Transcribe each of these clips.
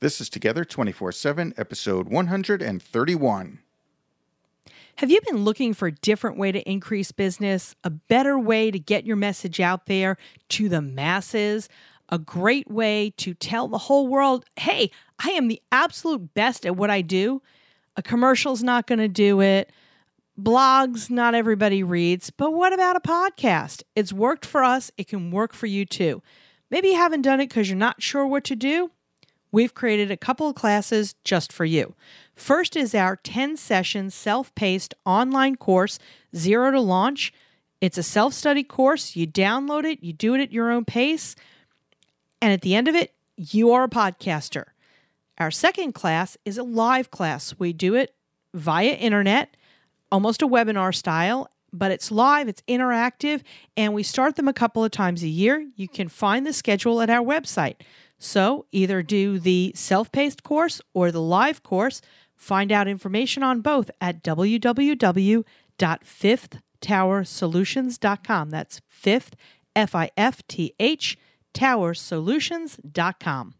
This is Together 24-7, episode 131. Have you been looking for a different way to increase business, a better way to get your message out there to the masses, a great way to tell the whole world, hey, I am the absolute best at what I do? A commercial's not going to do it. Blogs, not everybody reads. But what about a podcast? It's worked for us. It can work for you too. Maybe you haven't done it because you're not sure what to do. We've created a couple of classes just for you. First is our 10-session self-paced online course, Zero to Launch. It's a self-study course. You download it, you do it at your own pace, and at the end of it, you are a podcaster. Our second class is a live class. We do it via internet, almost a webinar style, but it's live, it's interactive, and we start them a couple of times a year. You can find the schedule at our website. So either do the self-paced course or the live course. Find out information on both at www.fifthtowersolutions.com. That's Fifth, F-I-F-T-H, towersolutions.com.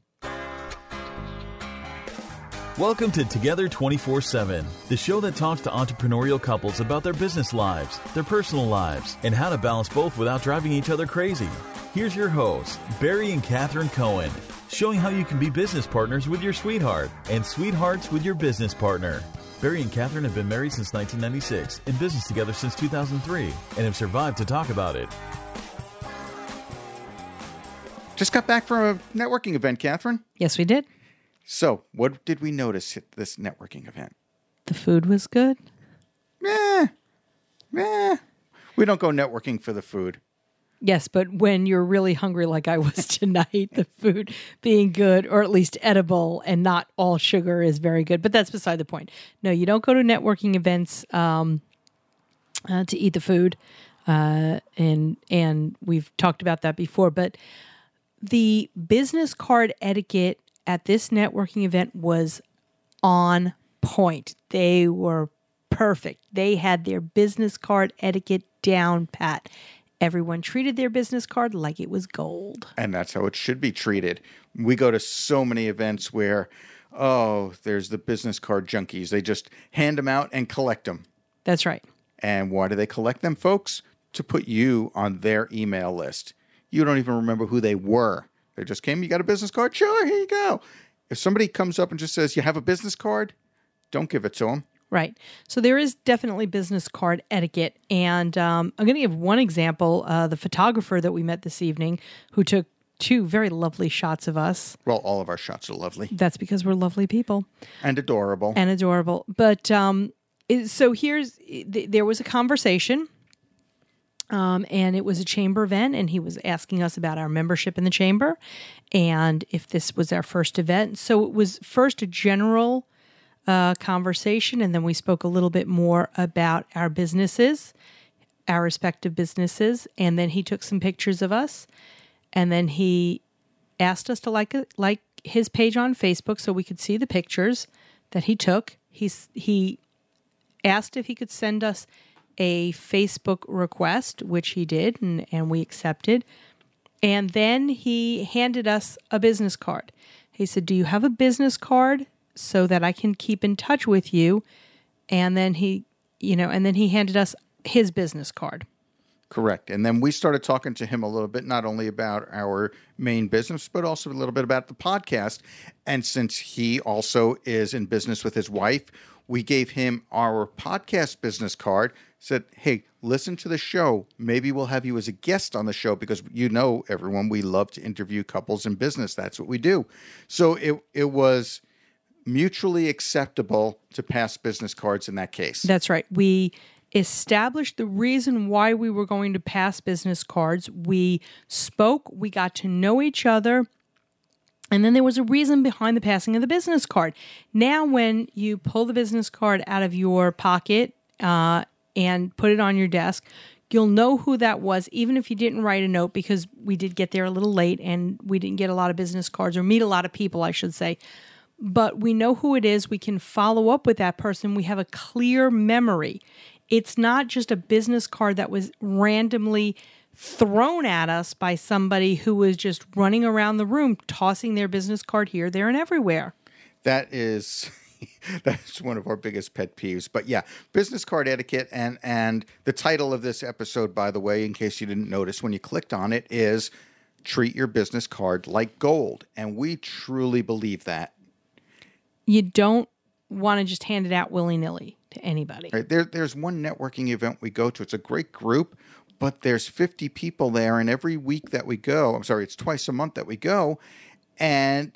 Welcome to Together 24-7, the show that talks to entrepreneurial couples about their business lives, their personal lives, and how to balance both without driving each other crazy. Here's your hosts, Barry and Catherine Cohen, showing how you can be business partners with your sweetheart and sweethearts with your business partner. Barry and Catherine have been married since 1996, in business together since 2003, and have survived to talk about it. Just got back from a networking event, Catherine. Yes, we did. So, what did we notice at this networking event? The food was good. We don't go networking for the food. Yes, but when you're really hungry like I was tonight, the food being good or at least edible and not all sugar is very good. But that's beside the point. No, you don't go to networking events to eat the food. And we've talked about that before. But the business card etiquette at this networking event was on point. They were perfect. They had their business card etiquette down pat. Everyone treated their business card like it was gold. And that's how it should be treated. We go to so many events where, oh, there's the business card junkies. They just hand them out and collect them. That's right. And why do they collect them, folks? To put you on their email list. You don't even remember who they were. They just came, you got a business card? Sure, here you go. If somebody comes up and just says, you have a business card, don't give it to them. Right. So there is definitely business card etiquette. And I'm going to give one example, the photographer that we met this evening who took two very lovely shots of us. Well, all of our shots are lovely. That's because we're lovely people. And adorable. And adorable. But so there was a conversation and it was a chamber event, and he was asking us about our membership in the chamber and if this was our first event. So it was first a general conversation, and then we spoke a little bit more about our businesses, our respective businesses, and then he took some pictures of us, and then he asked us to like his page on Facebook so we could see the pictures that he took. He asked if he could send us a Facebook request, which he did, and we accepted, and then he handed us a business card. He said, "Do you have a business card so that I can keep in touch with you?" And then he handed us his business card. Correct. And then we started talking to him a little bit, not only about our main business, but also a little bit about the podcast. And since he also is in business with his wife, we gave him our podcast business card, said, hey, listen to the show. Maybe we'll have you as a guest on the show because, you know, everyone, we love to interview couples in business. That's what we do. So it was mutually acceptable to pass business cards in that case. That's right. We established the reason why we were going to pass business cards. We spoke, we got to know each other, and then there was a reason behind the passing of the business card. Now, when you pull the business card out of your pocket and put it on your desk, you'll know who that was, even if you didn't write a note, because we did get there a little late and we didn't get a lot of business cards or meet a lot of people, I should say. But we know who it is. We can follow up with that person. We have a clear memory. It's not just a business card that was randomly thrown at us by somebody who was just running around the room, tossing their business card here, there, and everywhere. That's one of our biggest pet peeves. But yeah, business card etiquette, and the title of this episode, by the way, in case you didn't notice when you clicked on it, is treat your business card like gold. And we truly believe that. You don't want to just hand it out willy-nilly to anybody. Right. There's one networking event we go to. It's a great group, but there's 50 people there. And every week that we go, it's twice a month that we go, and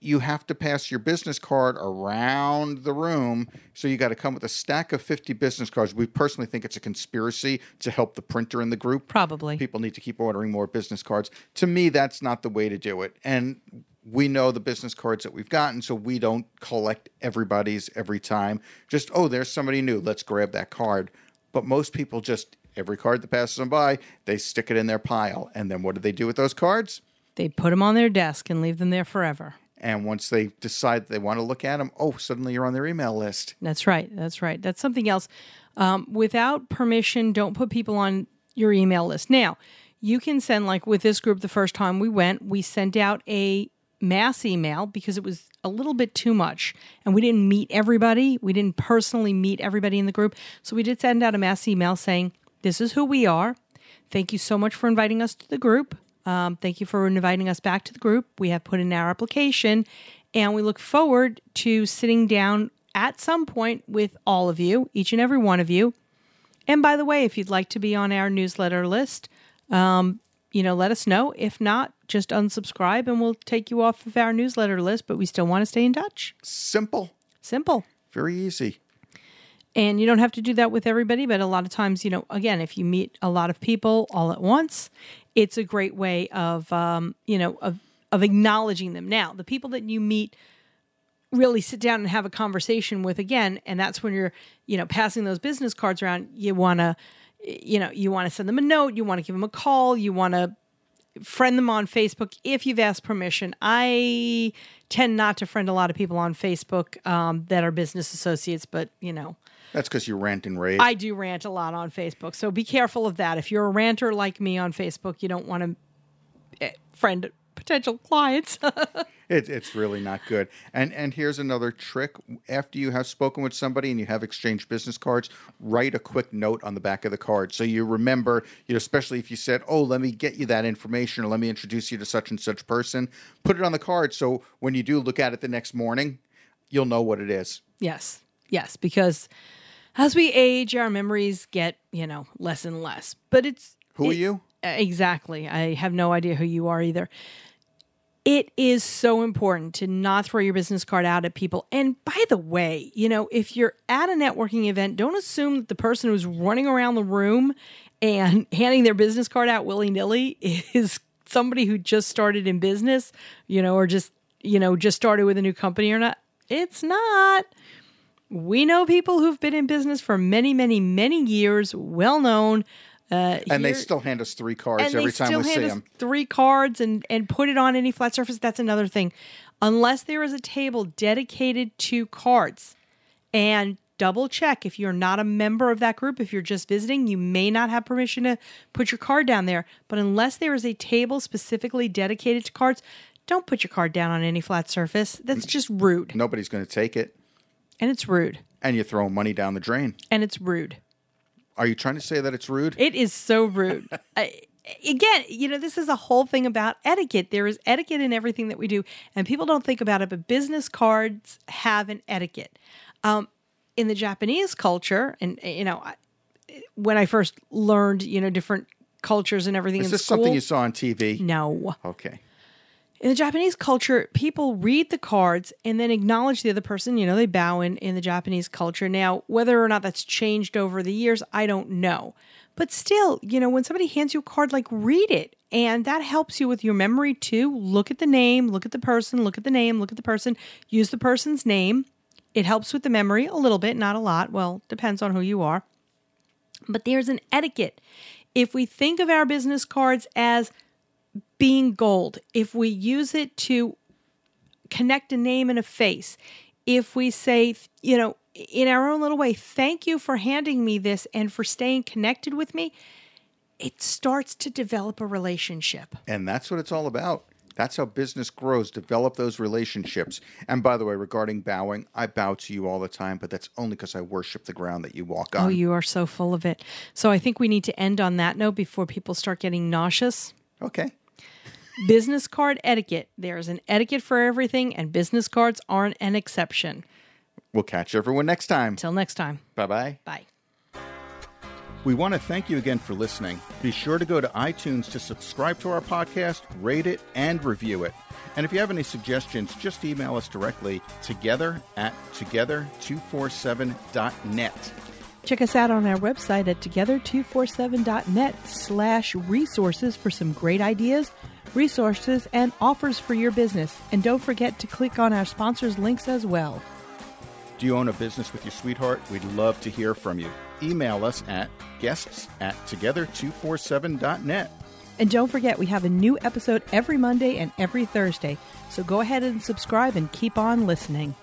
you have to pass your business card around the room. So you got to come with a stack of 50 business cards. We personally think it's a conspiracy to help the printer in the group. Probably. People need to keep ordering more business cards. To me, that's not the way to do it. And we know the business cards that we've gotten, so we don't collect everybody's every time. Just, oh, there's somebody new. Let's grab that card. But most people just, every card that passes them by, they stick it in their pile. And then what do they do with those cards? They put them on their desk and leave them there forever. And once they decide they want to look at them, oh, suddenly you're on their email list. That's right. That's right. That's something else. Without permission, don't put people on your email list. Now, you can send, like with this group, the first time we went, we sent out a mass email because it was a little bit too much. And we didn't meet everybody. We didn't personally meet everybody in the group. So we did send out a mass email saying, this is who we are. Thank you so much for inviting us to the group. Thank you for inviting us back to the group. We have put in our application, and we look forward to sitting down at some point with all of you, each and every one of you. And by the way, if you'd like to be on our newsletter list, let us know. If not, just unsubscribe, and we'll take you off of our newsletter list, but we still want to stay in touch. Simple. Very easy. And you don't have to do that with everybody, but a lot of times, again, if you meet a lot of people all at once, it's a great way of acknowledging them. Now, the people that you meet really sit down and have a conversation with again, and that's when you're, passing those business cards around. You want to, send them a note. You want to give them a call. You want to friend them on Facebook if you've asked permission. I tend not to friend a lot of people on Facebook that are business associates, but That's because you rant and rave. I do rant a lot on Facebook, so be careful of that. If you're a ranter like me on Facebook, you don't want to friend potential clients. It's really not good. And here's another trick. After you have spoken with somebody and you have exchanged business cards, write a quick note on the back of the card. So you remember, especially if you said, oh, let me get you that information, or let me introduce you to such and such person, put it on the card so when you do look at it the next morning, you'll know what it is. Yes, because as we age, our memories get, less and less. But who are you? Exactly. I have no idea who you are either. It is so important to not throw your business card out at people. And by the way, if you're at a networking event, don't assume that the person who's running around the room and handing their business card out willy-nilly is somebody who just started in business, or just started with a new company or not. It's not. We know people who've been in business for many, many, many years, well known. And they still hand us three cards every time we see them. Three cards and put it on any flat surface. That's another thing. Unless there is a table dedicated to cards, and double check if you're not a member of that group, if you're just visiting, you may not have permission to put your card down there. But unless there is a table specifically dedicated to cards, don't put your card down on any flat surface. That's just rude. Nobody's going to take it. And it's rude. And you're throwing money down the drain. And it's rude. Are you trying to say that it's rude? It is so rude. This is a whole thing about etiquette. There is etiquette in everything that we do, and people don't think about it, but business cards have an etiquette. In the Japanese culture, and, when I first learned, different cultures and everything in school. Is this something you saw on TV? No. Okay. In the Japanese culture, people read the cards and then acknowledge the other person. They bow in the Japanese culture. Now, whether or not that's changed over the years, I don't know. But still, when somebody hands you a card, read it. And that helps you with your memory too. Look at the name, look at the person, look at the name, look at the person, use the person's name. It helps with the memory a little bit, not a lot. Well, depends on who you are. But there's an etiquette. If we think of our business cards as being gold, if we use it to connect a name and a face, if we say, in our own little way, thank you for handing me this and for staying connected with me, it starts to develop a relationship. And that's what it's all about. That's how business grows, develop those relationships. And by the way, regarding bowing, I bow to you all the time, but that's only because I worship the ground that you walk on. Oh, you are so full of it. So I think we need to end on that note before people start getting nauseous. Okay. Business card etiquette. There's an etiquette for everything, and business cards aren't an exception. We'll catch everyone next time. Till next time. Bye-bye. Bye. We want to thank you again for listening. Be sure to go to iTunes to subscribe to our podcast, rate it, and review it. And if you have any suggestions, just email us directly, together@together247.net. Check us out on our website at together247.net/resources for some great ideas, resources, and offers for your business. And don't forget to click on our sponsors' links as well. Do you own a business with your sweetheart? We'd love to hear from you. Email us at guests@together247.net. And don't forget, we have a new episode every Monday and every Thursday. So go ahead and subscribe and keep on listening.